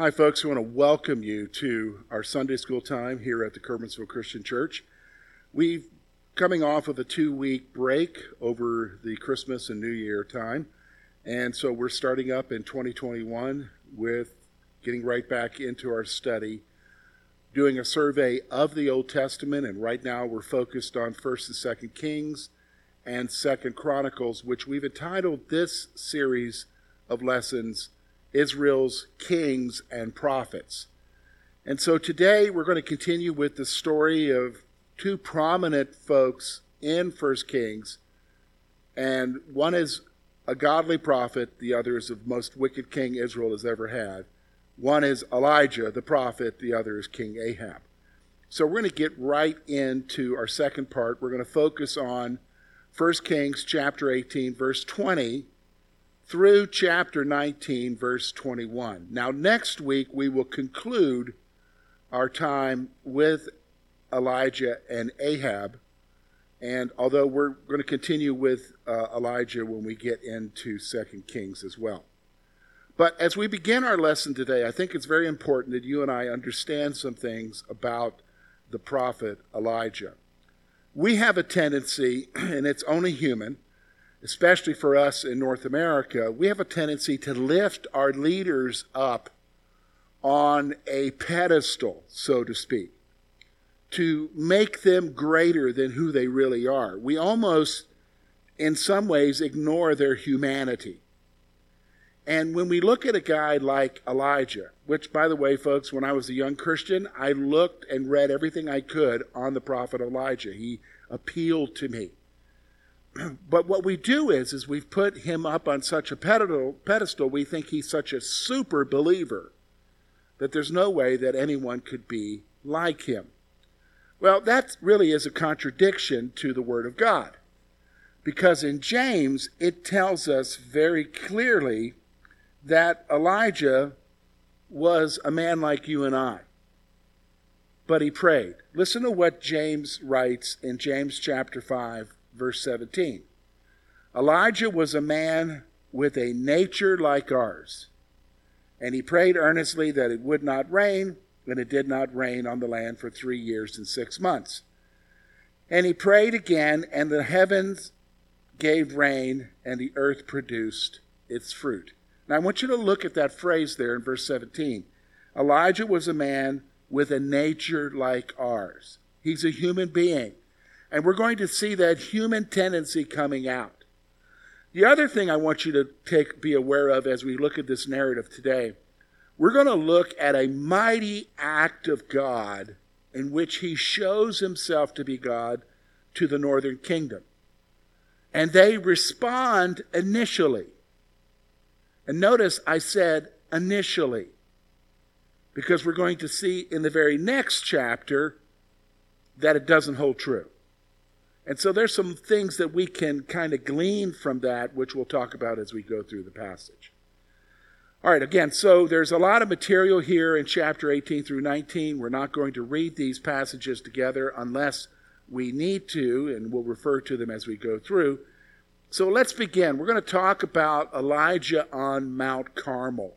Hi, folks. We want to welcome you to our Sunday school time here at the Kermansville Christian Church. We're coming off of a 2-week break over the Christmas and New Year time, and so we're starting up in 2021 with getting right back into our study, doing a survey of the Old Testament, and right now we're focused on 1st and 2nd Kings and 2nd Chronicles, which we've entitled this series of lessons, Israel's Kings and Prophets. And so today we're going to continue with the story of two prominent folks in 1 Kings. And one is a godly prophet, the other is the most wicked king Israel has ever had. One is Elijah, the prophet, the other is King Ahab. So we're going to get right into our second part. We're going to focus on 1 Kings chapter 18, verse 20, through chapter 19, verse 21. Now, next week, we will conclude our time with Elijah and Ahab. And although we're going to continue with Elijah when we get into 2 Kings as well. But as we begin our lesson today, I think it's very important that you and I understand some things about the prophet Elijah. We have a tendency, and it's only human, especially for us in North America, we have a tendency to lift our leaders up on a pedestal, so to speak, to make them greater than who they really are. We almost, in some ways, ignore their humanity. And when we look at a guy like Elijah, which, by the way, folks, when I was a young Christian, I looked and read everything I could on the prophet Elijah. He appealed to me. But what we do is we've put him up on such a pedestal, we think he's such a super believer that there's no way that anyone could be like him. Well, that really is a contradiction to the Word of God, because in James, it tells us very clearly that Elijah was a man like you and I, but he prayed. Listen to what James writes in James chapter 5. Verse 17, Elijah was a man with a nature like ours, and he prayed earnestly that it would not rain, and it did not rain on the land for 3 years and 6 months. And he prayed again, and the heavens gave rain, and the earth produced its fruit. Now I want you to look at that phrase there in verse 17. Elijah was a man with a nature like ours. He's a human being. And we're going to see that human tendency coming out. The other thing I want you to be aware of as we look at this narrative today, we're going to look at a mighty act of God in which he shows himself to be God to the northern kingdom. And they respond initially. And notice I said initially, because we're going to see in the very next chapter that it doesn't hold true. And so there's some things that we can kind of glean from that, which we'll talk about as we go through the passage. All right, again, so there's a lot of material here in chapter 18 through 19. We're not going to read these passages together unless we need to, and we'll refer to them as we go through. So let's begin. We're going to talk about Elijah on Mount Carmel.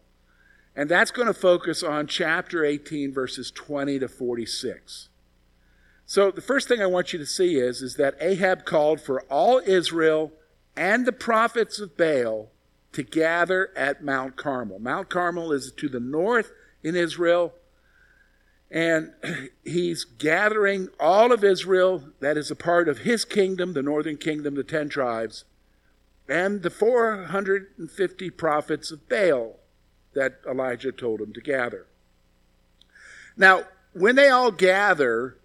And that's going to focus on chapter 18, verses 20 to 46. So the first thing I want you to see is that Ahab called for all Israel and the prophets of Baal to gather at Mount Carmel. Mount Carmel is to the north in Israel, and he's gathering all of Israel. That is a part of his kingdom, the northern kingdom, the 10 tribes, and the 450 prophets of Baal that Elijah told him to gather. Now, when they all gather,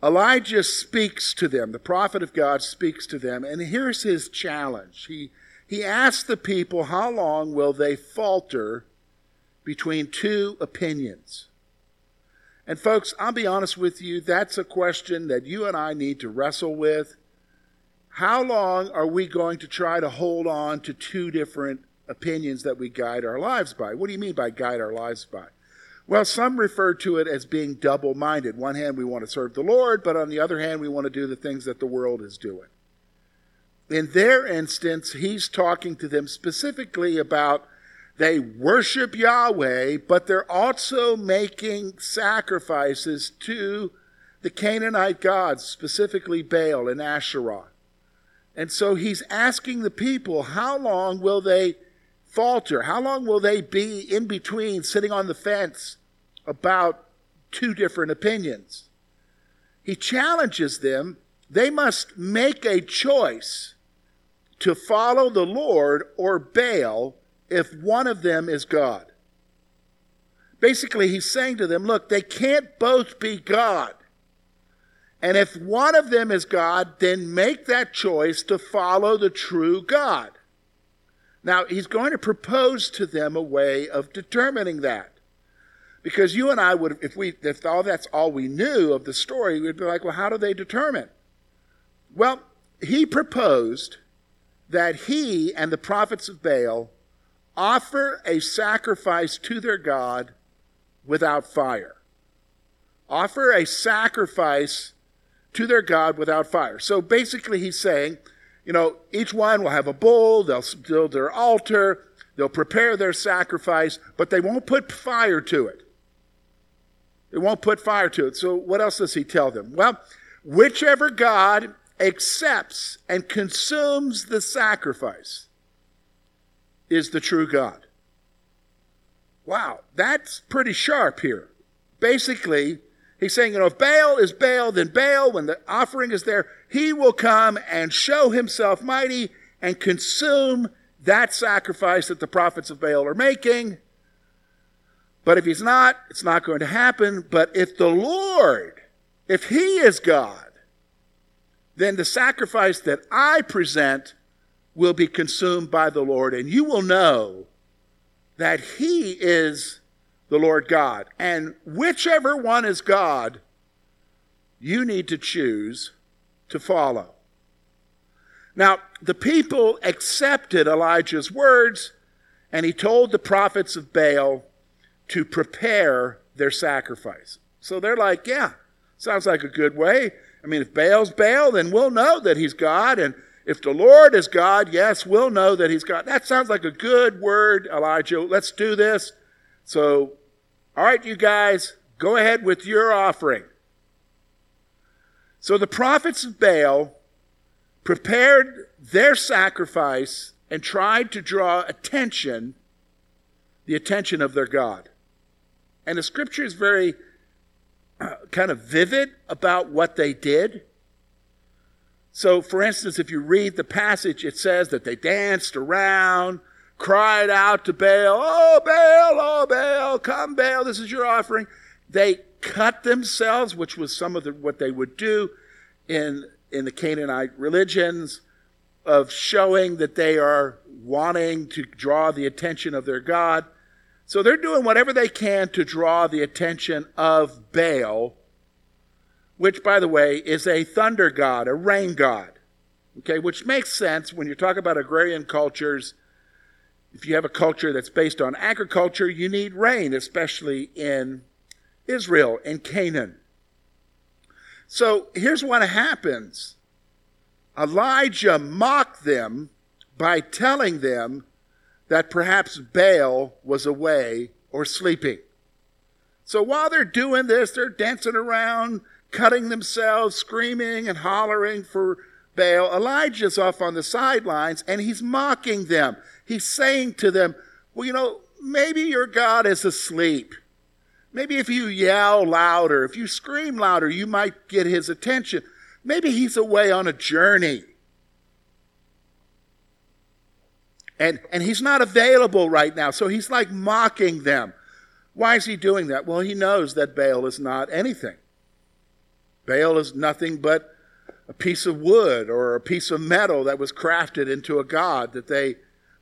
Elijah speaks to them. The prophet of God speaks to them. And here's his challenge. He asks the people, how long will they falter between two opinions? And folks, I'll be honest with you, that's a question that you and I need to wrestle with. How long are we going to try to hold on to two different opinions that we guide our lives by? What do you mean by guide our lives by? Well, some refer to it as being double-minded. One hand, we want to serve the Lord, but on the other hand, we want to do the things that the world is doing. In their instance, he's talking to them specifically about They worship Yahweh, but they're also making sacrifices to the Canaanite gods, specifically Baal and Asherah. And so he's asking the people, how long will they falter? How long will they be in between, sitting on the fence about two different opinions? He challenges them. They must make a choice to follow the Lord or Baal if one of them is God. Basically, he's saying to them, look, they can't both be God. And if one of them is God, then make that choice to follow the true God. Now, he's going to propose to them a way of determining that. Because you and I would, if all that's all we knew of the story, we'd be like, well, how do they determine? Well, he proposed that he and the prophets of Baal offer a sacrifice to their God without fire. Offer a sacrifice to their God without fire. So basically he's saying, you know, each one will have a bull, they'll build their altar, they'll prepare their sacrifice, but they won't put fire to it. They won't put fire to it. So what else does he tell them? Well, whichever God accepts and consumes the sacrifice is the true God. Wow, that's pretty sharp here. Basically, he's saying, you know, if Baal is Baal, then Baal, when the offering is there, he will come and show himself mighty and consume that sacrifice that the prophets of Baal are making. But if he's not, it's not going to happen. But if the Lord, if he is God, then the sacrifice that I present will be consumed by the Lord, and you will know that he is the Lord God. And whichever one is God, you need to choose to follow. Now, the people accepted Elijah's words, and he told the prophets of Baal to prepare their sacrifice. So they're like, yeah, sounds like a good way. I mean, if Baal's Baal, then we'll know that he's God, and if the Lord is God, yes, we'll know that he's God. That sounds like a good word, Elijah. Let's do this. So, all right, you guys, go ahead with your offering. So the prophets of Baal prepared their sacrifice and tried to draw attention, the attention of their God. And the scripture is very kind of vivid about what they did. So, for instance, if you read the passage, it says that they danced around, cried out to Baal, oh, Baal, come, Baal, this is your offering. They cut themselves, which was some of what they would do in the Canaanite religions, of showing that they are wanting to draw the attention of their God. So they're doing whatever they can to draw the attention of Baal, which, by the way, is a thunder god, a rain god, okay? Which makes sense when you talk about agrarian cultures. If you have a culture that's based on agriculture, you need rain, especially in Israel, in Canaan. So here's what happens. Elijah mocked them by telling them that perhaps Baal was away or sleeping. So while they're doing this, they're dancing around, cutting themselves, screaming and hollering for Baal. Elijah's off on the sidelines, and he's mocking them. He's saying to them, well, you know, maybe your God is asleep. Maybe if you yell louder, if you scream louder, you might get his attention. Maybe he's away on a journey. And he's not available right now, so he's like mocking them. Why is he doing that? Well, he knows that Baal is not anything. Baal is nothing but a piece of wood or a piece of metal that was crafted into a god that they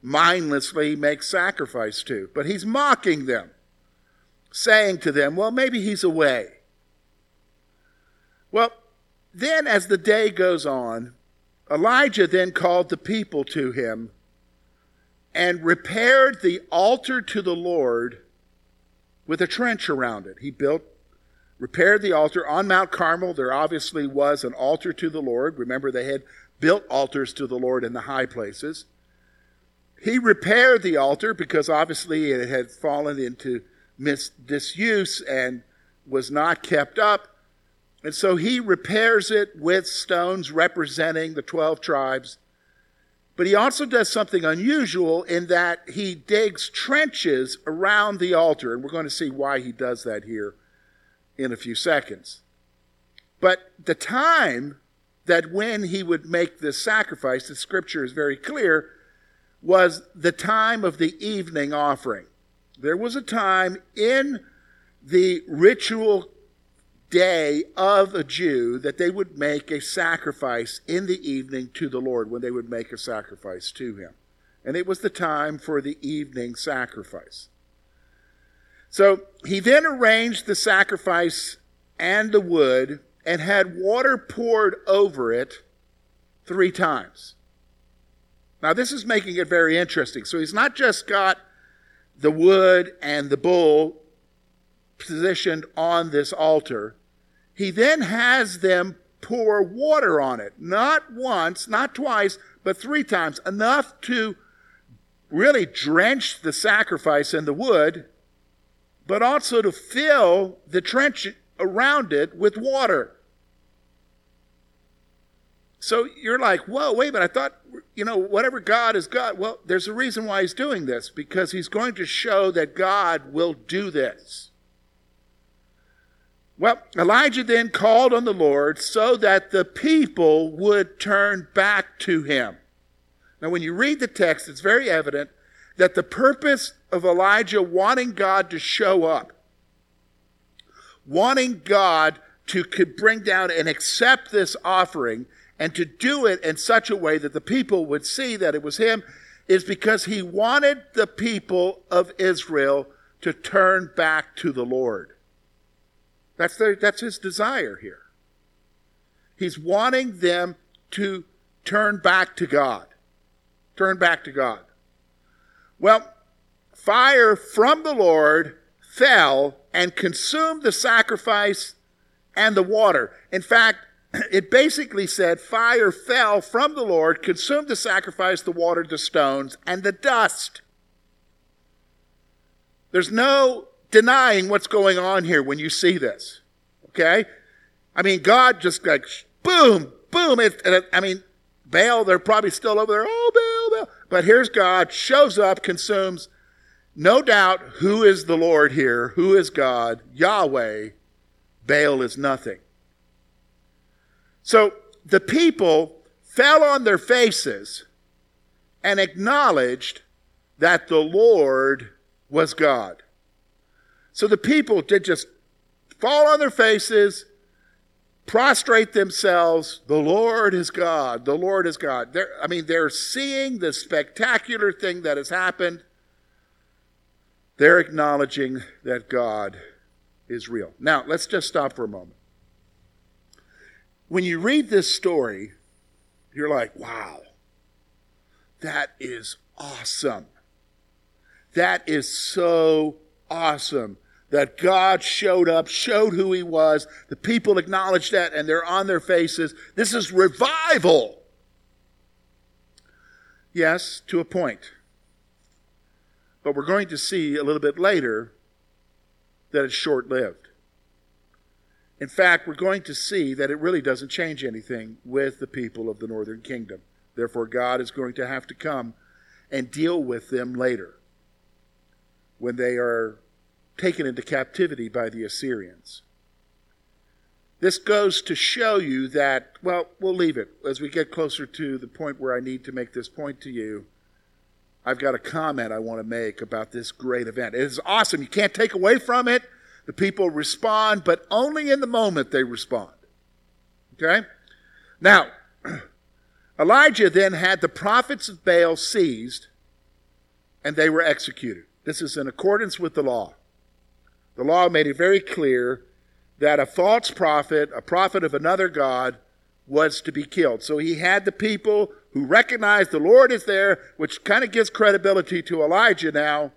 mindlessly make sacrifice to. But he's mocking them, saying to them, well, maybe he's away. Well, then as the day goes on, Elijah then called the people to him and repaired the altar to the Lord with a trench around it. He repaired the altar on Mount Carmel. There obviously was an altar to the Lord. Remember, they had built altars to the Lord in the high places. He repaired the altar because obviously it had fallen into disuse and was not kept up. And so he repairs it with stones representing the 12 tribes. But he also does something unusual in that he digs trenches around the altar. And we're going to see why he does that here in a few seconds. But the time that when he would make this sacrifice, the scripture is very clear, was the time of the evening offering. There was a time in the ritual day of a Jew that they would make a sacrifice in the evening to the Lord, when they would make a sacrifice to him. And it was the time for the evening sacrifice. So he then arranged the sacrifice and the wood and had water poured over it 3 times. Now this is making it very interesting. So he's not just got the wood and the bull positioned on this altar. He then has them pour water on it. Not once, not twice, but 3 times. Enough to really drench the sacrifice and the wood, but also to fill the trench around it with water. So you're like, whoa, wait a minute, I thought, whatever God is God. Well, there's a reason why he's doing this, because he's going to show that God will do this. Well, Elijah then called on the Lord so that the people would turn back to him. Now, when you read the text, it's very evident that the purpose of Elijah wanting God to show up, wanting God to bring down and accept this offering, and to do it in such a way that the people would see that it was him, is because he wanted the people of Israel to turn back to the Lord. That's his desire here. He's wanting them to turn back to God. Turn back to God. Well, fire from the Lord fell and consumed the sacrifice and the water. In fact, it basically said fire fell from the Lord, consumed the sacrifice, the water, the stones, and the dust. There's no denying what's going on here when you see this, okay? I mean, God just like, boom, boom. Baal, they're probably still over there. Oh, Baal, Baal. But here's God, shows up, consumes. No doubt, who is the Lord here? Who is God? Yahweh. Baal is nothing. So the people fell on their faces and acknowledged that the Lord was God. So the people did just fall on their faces, prostrate themselves. The Lord is God. The Lord is God. They're seeing the spectacular thing that has happened. They're acknowledging that God is real. Now, let's just stop for a moment. When you read this story, you're like, wow, that is awesome. That is so awesome that God showed up, showed who he was. The people acknowledged that, and they're on their faces. This is revival. Yes, to a point. But we're going to see a little bit later that it's short-lived. In fact, we're going to see that it really doesn't change anything with the people of the northern kingdom. Therefore, God is going to have to come and deal with them later when they are taken into captivity by the Assyrians. This goes to show you that, well, we'll leave it. As we get closer to the point where I need to make this point to you, I've got a comment I want to make about this great event. It is awesome. You can't take away from it. The people respond, but only in the moment they respond. Okay? Now, Elijah then had the prophets of Baal seized, and they were executed. This is in accordance with the law. The law made it very clear that a false prophet, a prophet of another god, was to be killed. So he had the people who recognized the Lord is there, which kind of gives credibility to Elijah now.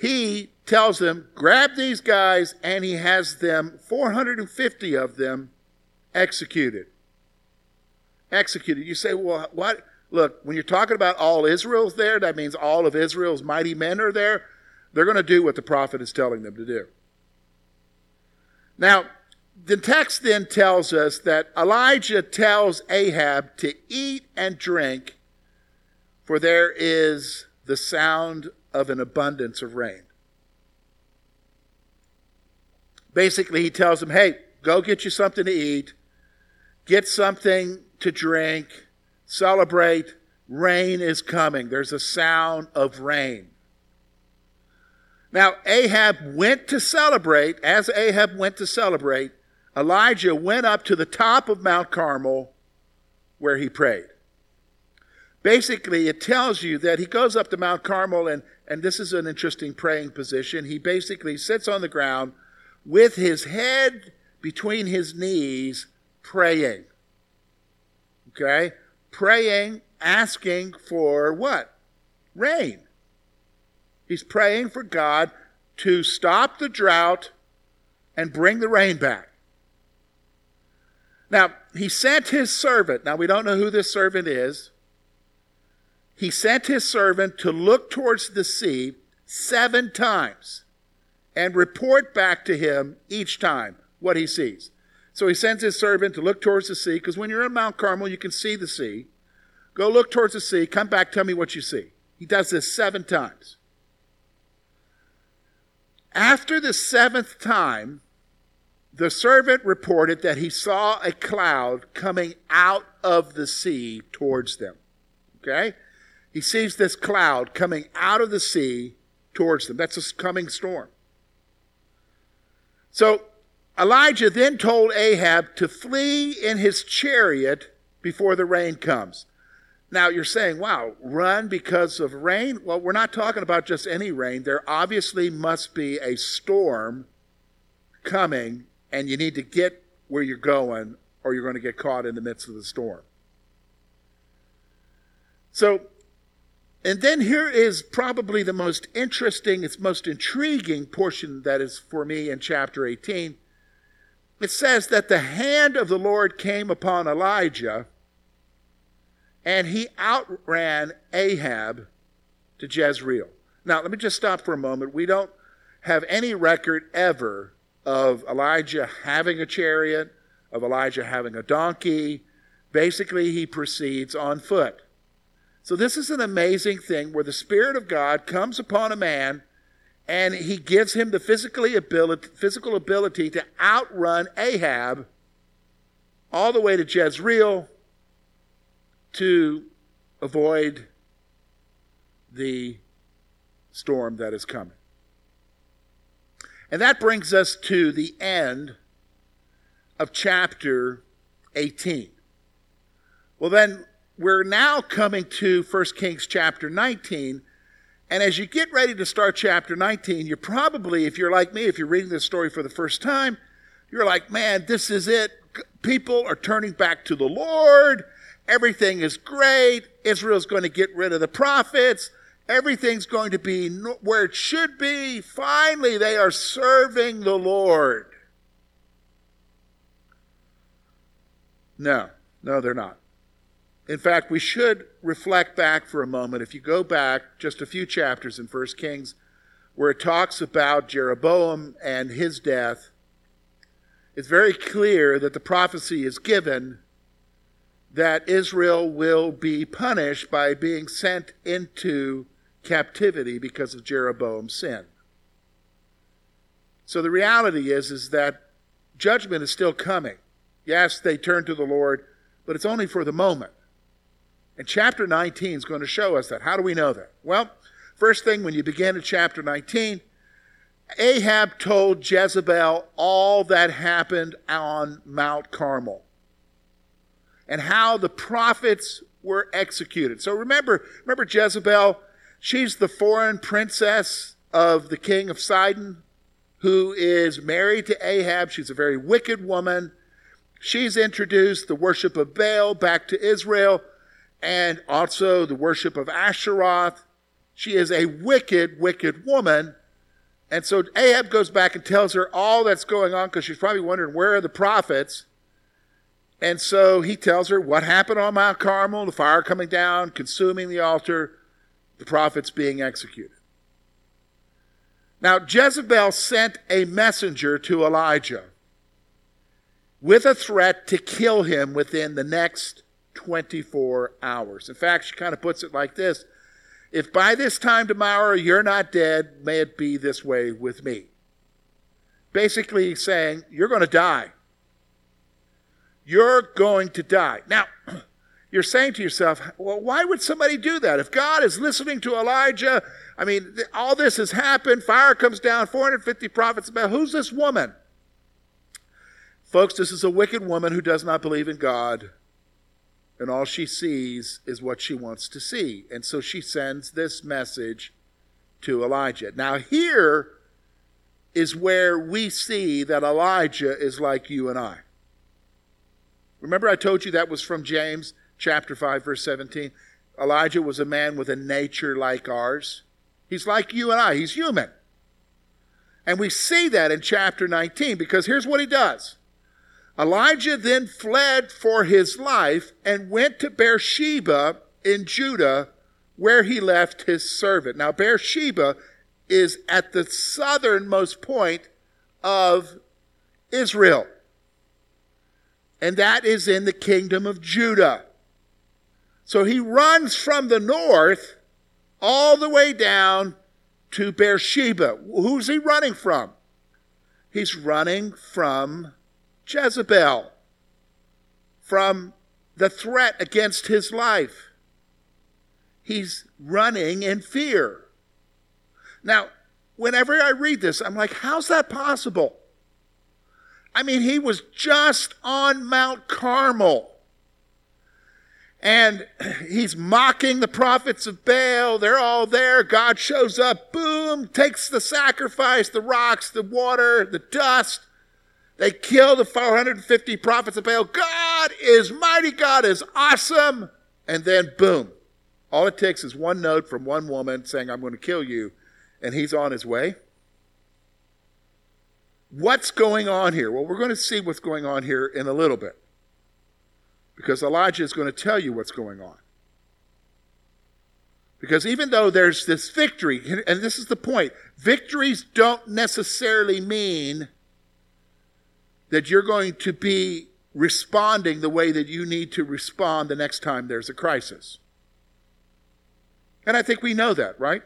He tells them, grab these guys, and he has them, 450 of them, executed. You say, well, what? Look, when you're talking about all Israel's there, that means all of Israel's mighty men are there. They're going to do what the prophet is telling them to do. Now, the text then tells us that Elijah tells Ahab to eat and drink, for there is the sound of an abundance of rain. Basically, he tells him, hey, go get you something to eat, get something to drink, celebrate, rain is coming. There's a sound of rain. Now, Ahab went to celebrate. As Ahab went to celebrate, Elijah went up to the top of Mount Carmel where he prayed. Basically, it tells you that he goes up to Mount Carmel, and this is an interesting praying position. He basically sits on the ground with his head between his knees, praying. Okay? Praying, asking for what? Rain. He's praying for God to stop the drought and bring the rain back. Now, he sent his servant. Now, we don't know who this servant is. He sent his servant to look towards the sea 7 times and report back to him each time what he sees. So he sends his servant to look towards the sea, because when you're in Mount Carmel, you can see the sea. Go look towards the sea, come back, tell me what you see. He does this 7 times. After the 7th time, the servant reported that he saw a cloud coming out of the sea towards them. Okay? He sees this cloud coming out of the sea towards them. That's a coming storm. So Elijah then told Ahab to flee in his chariot before the rain comes. Now, you're saying, wow, run because of rain? Well, we're not talking about just any rain. There obviously must be a storm coming, and you need to get where you're going, or you're going to get caught in the midst of the storm. So, and then here is probably the most interesting, it's most intriguing portion that is for me in chapter 18. It says that the hand of the Lord came upon Elijah, and he outran Ahab to Jezreel. Now, let me just stop for a moment. We don't have any record ever of Elijah having a chariot, of Elijah having a donkey. Basically, he proceeds on foot. So this is an amazing thing where the Spirit of God comes upon a man, and he gives him the physical ability to outrun Ahab all the way to Jezreel, to avoid the storm that is coming. And that brings us to the end of chapter 18. Well, then, we're now coming to 1 Kings chapter 19. And as you get ready to start chapter 19, you're probably, if you're like me, if you're reading this story for the first time, you're like, man, this is it. People are turning back to the Lord. Everything is great. Israel's going to get rid of the prophets. Everything's going to be where it should be. Finally, they are serving the Lord. No, they're not. In fact, we should reflect back for a moment. If you go back just a few chapters in 1 Kings, where it talks about Jeroboam and his death, it's very clear that the prophecy is given that Israel will be punished by being sent into captivity because of Jeroboam's sin. So the reality is that judgment is still coming. Yes, they turn to the Lord, but it's only for the moment. And chapter 19 is going to show us that. How do we know that? Well, first thing, when you begin at chapter 19, Ahab told Jezebel all that happened on Mount Carmel and how the prophets were executed. So remember Jezebel, she's the foreign princess of the king of Sidon, who is married to Ahab. She's a very wicked woman. She's introduced the worship of Baal back to Israel, and also the worship of Asherah. She is a wicked, wicked woman. And so Ahab goes back and tells her all that's going on, because she's probably wondering, where are the prophets? And so he tells her what happened on Mount Carmel, the fire coming down, consuming the altar, the prophets being executed. Now, Jezebel sent a messenger to Elijah with a threat to kill him within the next 24 hours. In fact, she kind of puts it like this: if by this time tomorrow you're not dead, may it be this way with me. Basically saying, you're going to die. You're going to die. Now, you're saying to yourself, well, why would somebody do that? If God is listening to Elijah, I mean, all this has happened. Fire comes down, 450 prophets. Who's this woman? Folks, this is a wicked woman who does not believe in God, and all she sees is what she wants to see. And so she sends this message to Elijah. Now, here is where we see that Elijah is like you and I. Remember I told you that was from James chapter 5, verse 17. Elijah was a man with a nature like ours. He's like you and I. He's human. And we see that in chapter 19, because here's what he does. Elijah then fled for his life and went to Beersheba in Judah, where he left his servant. Now, Beersheba is at the southernmost point of Israel, and that is in the kingdom of Judah. So he runs from the north all the way down to Beersheba. Who's he running from? He's running from Jezebel, from the threat against his life. He's running in fear. Now, whenever I read this, I'm like, how's that possible? I mean, he was just on Mount Carmel, and he's mocking the prophets of Baal. They're all there. God shows up, boom, takes the sacrifice, the rocks, the water, the dust. They kill the 450 prophets of Baal. God is mighty. God is awesome. And then, boom, all it takes is one note from one woman saying, I'm going to kill you, and he's on his way. What's going on here? Well, we're going to see what's going on here in a little bit, because Elijah is going to tell you what's going on. Because even though there's this victory, and this is the point, victories don't necessarily mean that you're going to be responding the way that you need to respond the next time there's a crisis. And I think we know that, right?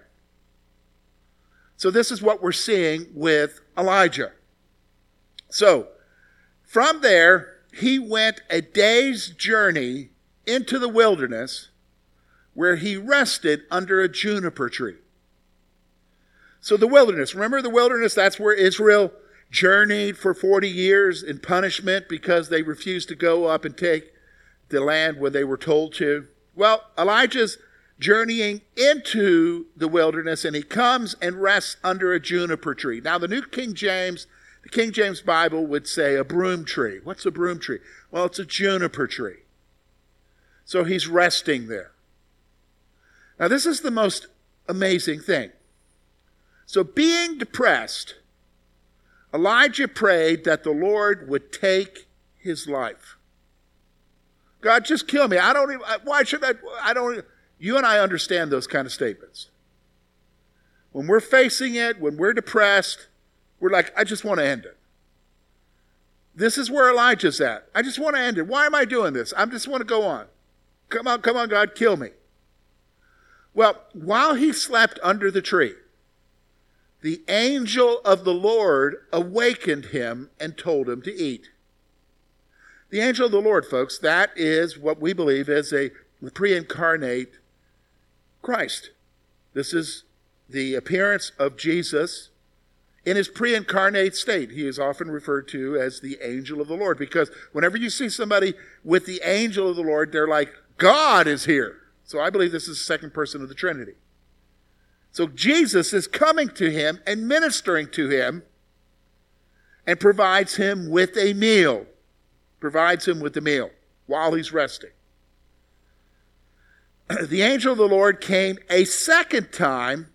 So this is what we're seeing with Elijah. So from there, he went a day's journey into the wilderness, where he rested under a juniper tree. So the wilderness, remember the wilderness? That's where Israel journeyed for 40 years in punishment because they refused to go up and take the land where they were told to. Well, Elijah's journeying into the wilderness, and he comes and rests under a juniper tree. Now, the King James Bible would say a broom tree. What's a broom tree? Well, it's a juniper tree. So he's resting there. Now, this is the most amazing thing. So being depressed, Elijah prayed that the Lord would take his life. God, just kill me. You and I understand those kind of statements. When we're facing it, when we're depressed, we're like, I just want to end it. This is where Elijah's at. I just want to end it. Why am I doing this? I just want to go on. Come on, God, kill me. Well, while he slept under the tree, the angel of the Lord awakened him and told him to eat. The angel of the Lord, folks, that is what we believe is a pre-incarnate Christ. This is the appearance of Jesus in his pre-incarnate state. He is often referred to as the angel of the Lord, because whenever you see somebody with the angel of the Lord, they're like, God is here. So I believe this is the second person of the Trinity. So Jesus is coming to him and ministering to him and provides him with a meal, while he's resting. The angel of the Lord came a second time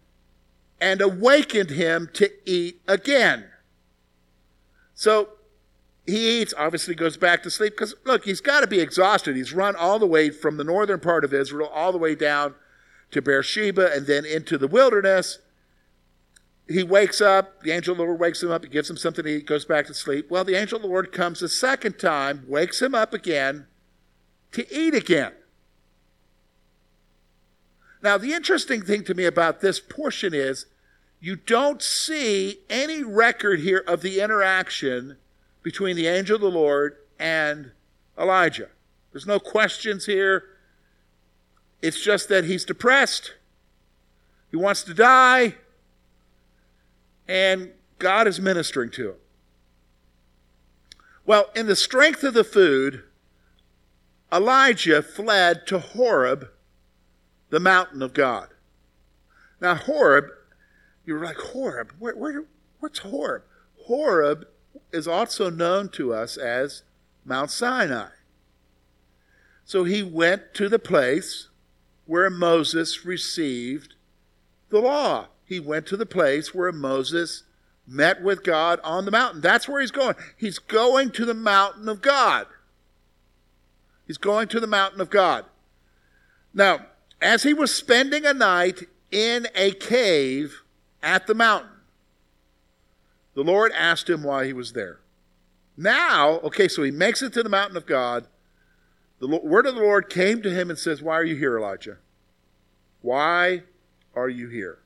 and awakened him to eat again. So He eats, obviously goes back to sleep, because, look, he's got to be exhausted. He's run all the way from the northern part of Israel all the way down to Beersheba and then into the wilderness. He wakes up. The angel of the Lord wakes him up. He gives him something to eat, goes back to sleep. Well, the angel of the Lord comes a second time, wakes him up again to eat again. Now, the interesting thing to me about this portion is you don't see any record here of the interaction between the angel of the Lord and Elijah. There's no questions here. It's just that he's depressed. He wants to die. And God is ministering to him. Well, in the strength of the food, Elijah fled to Horeb, the mountain of God. Now, Horeb, you were like, Horeb? What's Horeb? Horeb is also known to us as Mount Sinai. So he went to the place where Moses received the law. He went to the place where Moses met with God on the mountain. That's where he's going. He's going to the mountain of God. He's going to the mountain of God. Now, as he was spending a night in a cave at the mountain, the Lord asked him why he was there. Now, okay, so he makes it to the mountain of God. The word of the Lord came to him and says, "Why are you here, Elijah? Why are you here?"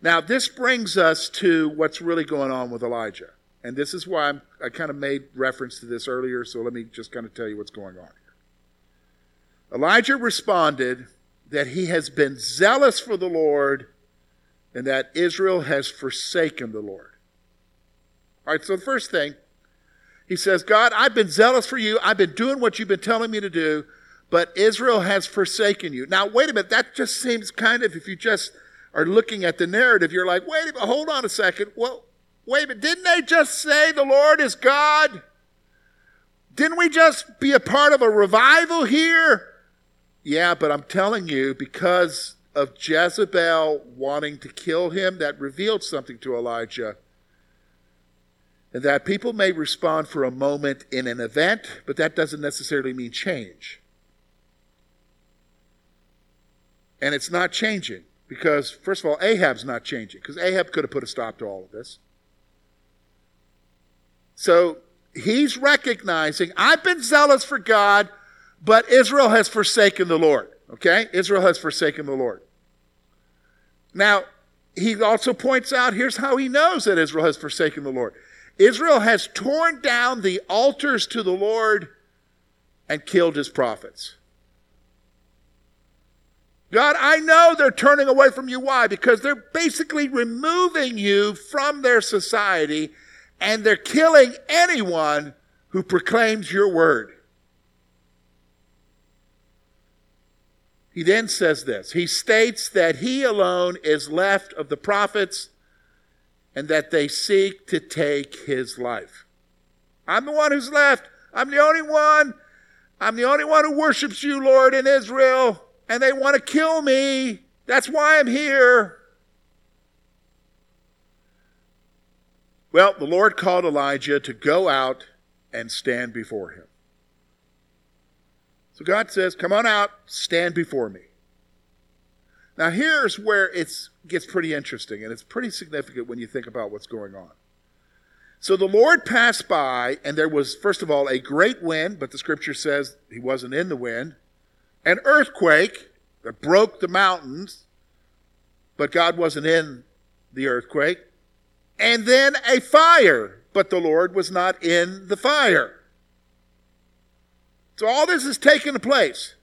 Now, this brings us to what's really going on with Elijah. And this is why I kind of made reference to this earlier, so let me just kind of tell you what's going on here. Elijah responded that he has been zealous for the Lord and that Israel has forsaken the Lord. All right, so the first thing, he says, God, I've been zealous for you. I've been doing what you've been telling me to do, but Israel has forsaken you. Now, wait a minute, that just seems kind of, if you just are looking at the narrative, you're like, wait a minute, hold on a second. Well, wait a minute, didn't they just say the Lord is God? Didn't we just be a part of a revival here? Yeah, but I'm telling you, because of Jezebel wanting to kill him, that revealed something to Elijah. And that people may respond for a moment in an event, but that doesn't necessarily mean change. And it's not changing. Because, first of all, Ahab's not changing. Because Ahab could have put a stop to all of this. So, he's recognizing, I've been zealous for God, but Israel has forsaken the Lord. Okay? Israel has forsaken the Lord. Now, he also points out, here's how he knows that Israel has forsaken the Lord. Israel has torn down the altars to the Lord and killed his prophets. God, I know they're turning away from you. Why? Because they're basically removing you from their society, and they're killing anyone who proclaims your word. He then says this. He states that he alone is left of the prophets and that they seek to take his life. I'm the one who's left. I'm the only one. I'm the only one who worships you, Lord, in Israel. And they want to kill me. That's why I'm here. Well, the Lord called Elijah to go out and stand before him. So God says, come on out, stand before me. Now here's where it gets pretty interesting, and it's pretty significant when you think about what's going on. So the Lord passed by, and there was, first of all, a great wind, but the scripture says he wasn't in the wind. An earthquake that broke the mountains, but God wasn't in the earthquake. And then a fire, but the Lord was not in the fire. So all this is taking place.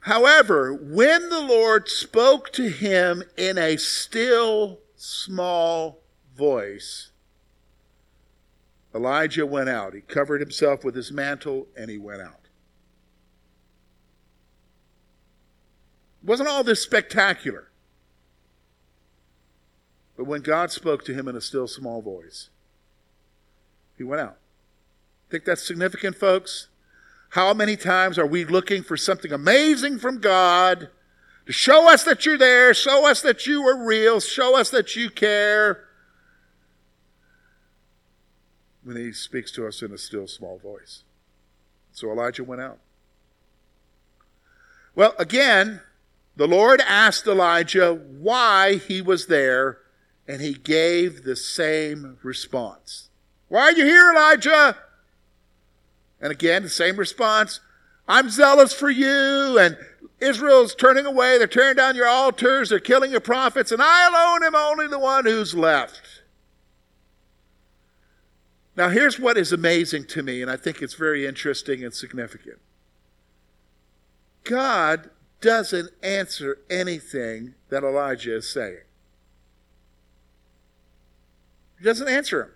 However, when the Lord spoke to him in a still, small voice, Elijah went out. He covered himself with his mantle and he went out. Wasn't all this spectacular? But when God spoke to him in a still small voice, he went out. Think that's significant, folks? How many times are we looking for something amazing from God to show us that you're there, show us that you are real, show us that you care? when he speaks to us in a still small voice. So Elijah went out. Well, again, the Lord asked Elijah why he was there, and he gave the same response. Why are you here, Elijah? And again, the same response. I'm zealous for you, and Israel's turning away. They're tearing down your altars. They're killing your prophets, and I alone am only the one who's left. Now, here's what is amazing to me, and I think it's very interesting and significant. God doesn't answer anything that Elijah is saying. He doesn't answer him.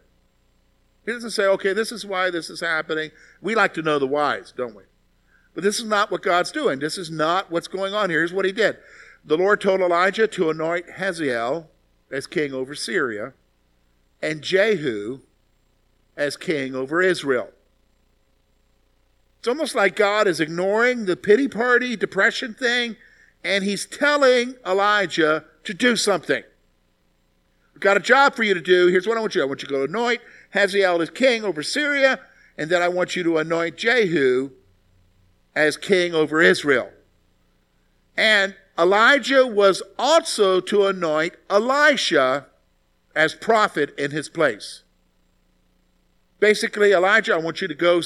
He doesn't say, okay, this is why this is happening. We like to know the whys, don't we? But this is not what God's doing. This is not what's going on here. Here's what he did. The Lord told Elijah to anoint Hazael as king over Syria and Jehu as king over Israel. It's almost like God is ignoring the pity party, depression thing, and he's telling Elijah to do something. I've got a job for you to do. Here's what I want you to do. I want you to go anoint Hazael as king over Syria, and then I want you to anoint Jehu as king over Israel. And Elijah was also to anoint Elisha as prophet in his place. Basically, Elijah, I want you to go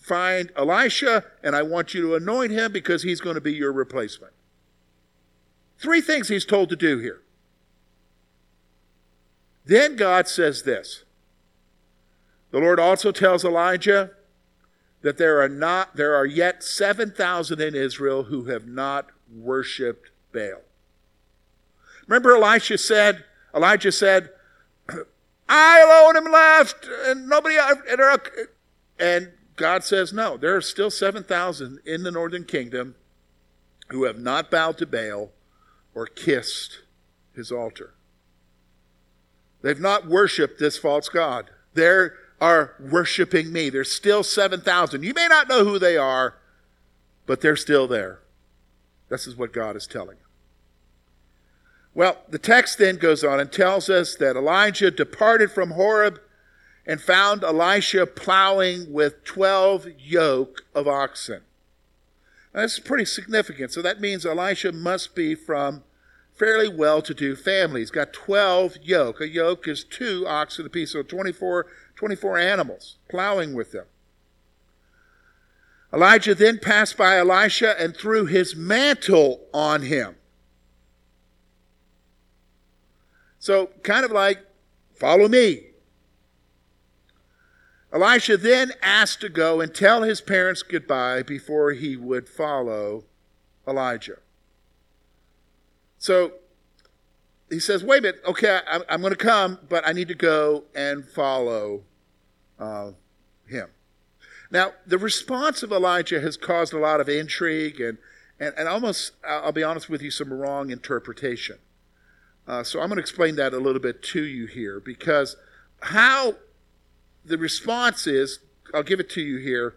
find Elisha, and I want you to anoint him because he's going to be your replacement. Three things he's told to do here. Then God says this. The Lord also tells Elijah that there are yet 7,000 in Israel who have not worshipped Baal. Remember Elijah said, I alone am left, and nobody else. And God says, no, there are still 7,000 in the northern kingdom who have not bowed to Baal or kissed his altar. They've not worshipped this false god. They're are worshiping me. There's still 7,000. You may not know who they are, but they're still there. This is what God is telling him. Well, the text then goes on and tells us that Elijah departed from Horeb and found Elisha plowing with 12 yoke of oxen. Now, that's pretty significant. So that means Elisha must be from fairly well-to-do family. He's got 12 yoke. A yoke is 2 oxen apiece, so 24 animals, plowing with them. Elijah then passed by Elisha and threw his mantle on him. So kind of like, follow me. Elisha then asked to go and tell his parents goodbye before he would follow Elijah. So he says, wait a minute, okay, I'm going to come, but I need to go and follow him. Now, the response of Elijah has caused a lot of intrigue and almost, I'll be honest with you, some wrong interpretation. So I'm going to explain that a little bit to you here, because how the response is, I'll give it to you here.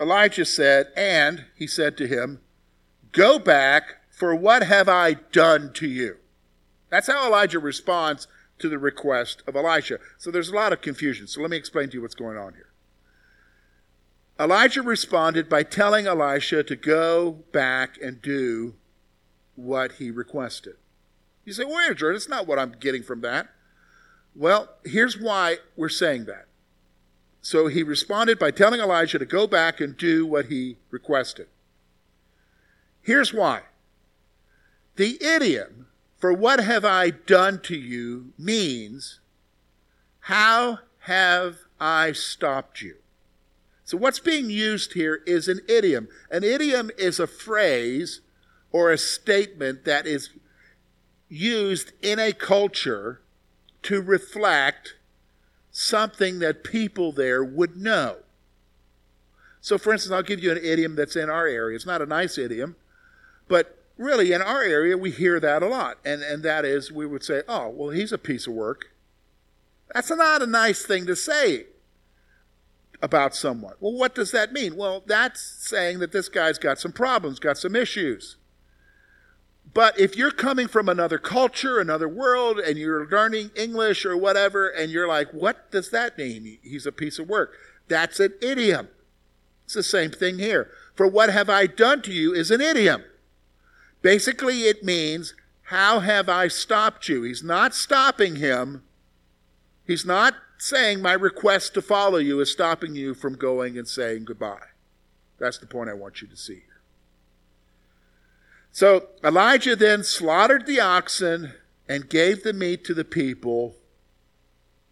Elijah said, and he said to him, go back, for what have I done to you? That's how Elijah responds to the request of Elisha. So there's a lot of confusion. So let me explain to you what's going on here. Elijah responded by telling Elisha to go back and do what he requested. You say, well, Andrew, that's not what I'm getting from that. Well, here's why we're saying that. So he responded by telling Elisha to go back and do what he requested. Here's why. The idiom, for what have I done to you, means, how have I stopped you? So what's being used here is an idiom. An idiom is a phrase or a statement that is used in a culture to reflect something that people there would know. So for instance, I'll give you an idiom that's in our area. It's not a nice idiom, but really, in our area, we hear that a lot. And that is, we would say, oh, well, he's a piece of work. That's not a nice thing to say about someone. Well, what does that mean? Well, that's saying that this guy's got some problems, got some issues. But if you're coming from another culture, another world, and you're learning English or whatever, and you're like, what does that mean? He's a piece of work. That's an idiom. It's the same thing here. For what have I done to you is an idiom. Basically, it means, how have I stopped you? He's not stopping him. He's not saying my request to follow you is stopping you from going and saying goodbye. That's the point I want you to see here. So Elijah then slaughtered the oxen and gave the meat to the people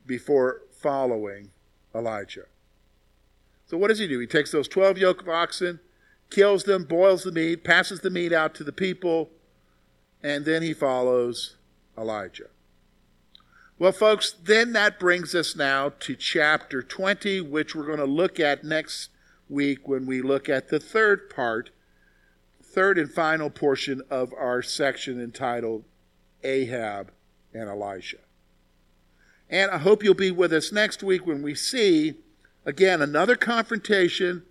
before following Elijah. So what does he do? He takes those 12 yoke of oxen, kills them, boils the meat, passes the meat out to the people, and then he follows Elijah. Well, folks, then that brings us now to chapter 20, which we're going to look at next week when we look at the third and final portion of our section entitled Ahab and Elisha. And I hope you'll be with us next week when we see, again, another confrontation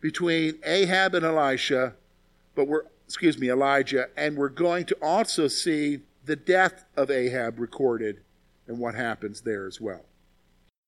between Ahab and Elisha, Elijah, and we're going to also see the death of Ahab recorded and what happens there as well.